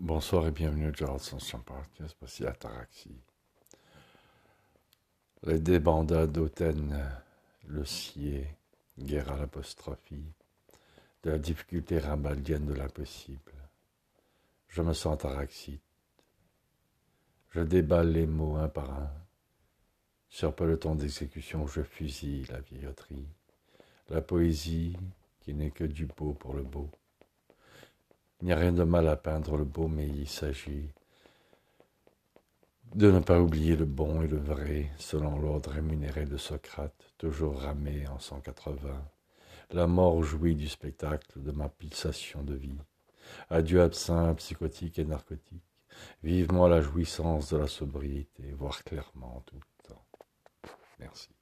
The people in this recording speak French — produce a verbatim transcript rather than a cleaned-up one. Bonsoir et bienvenue à Geraldson Champagne, voici Ataraxie. Les débandades hautaines, le sié, guerre à l'apostrophie, de la difficulté rambaldienne de l'impossible. Je me sens ataraxite. Je déballe les mots un par un. Sur peloton d'exécution, je fusille la vieilloterie, la poésie qui n'est que du beau pour le beau. Il n'y a rien de mal à peindre le beau, mais il s'agit de ne pas oublier le bon et le vrai, selon l'ordre rémunéré de Socrate, toujours ramé en cent quatre-vingts. La mort jouit du spectacle de ma pulsation de vie. Adieu absinthe, psychotique et narcotique. Vivement la jouissance de la sobriété, voir clairement tout le temps. Merci.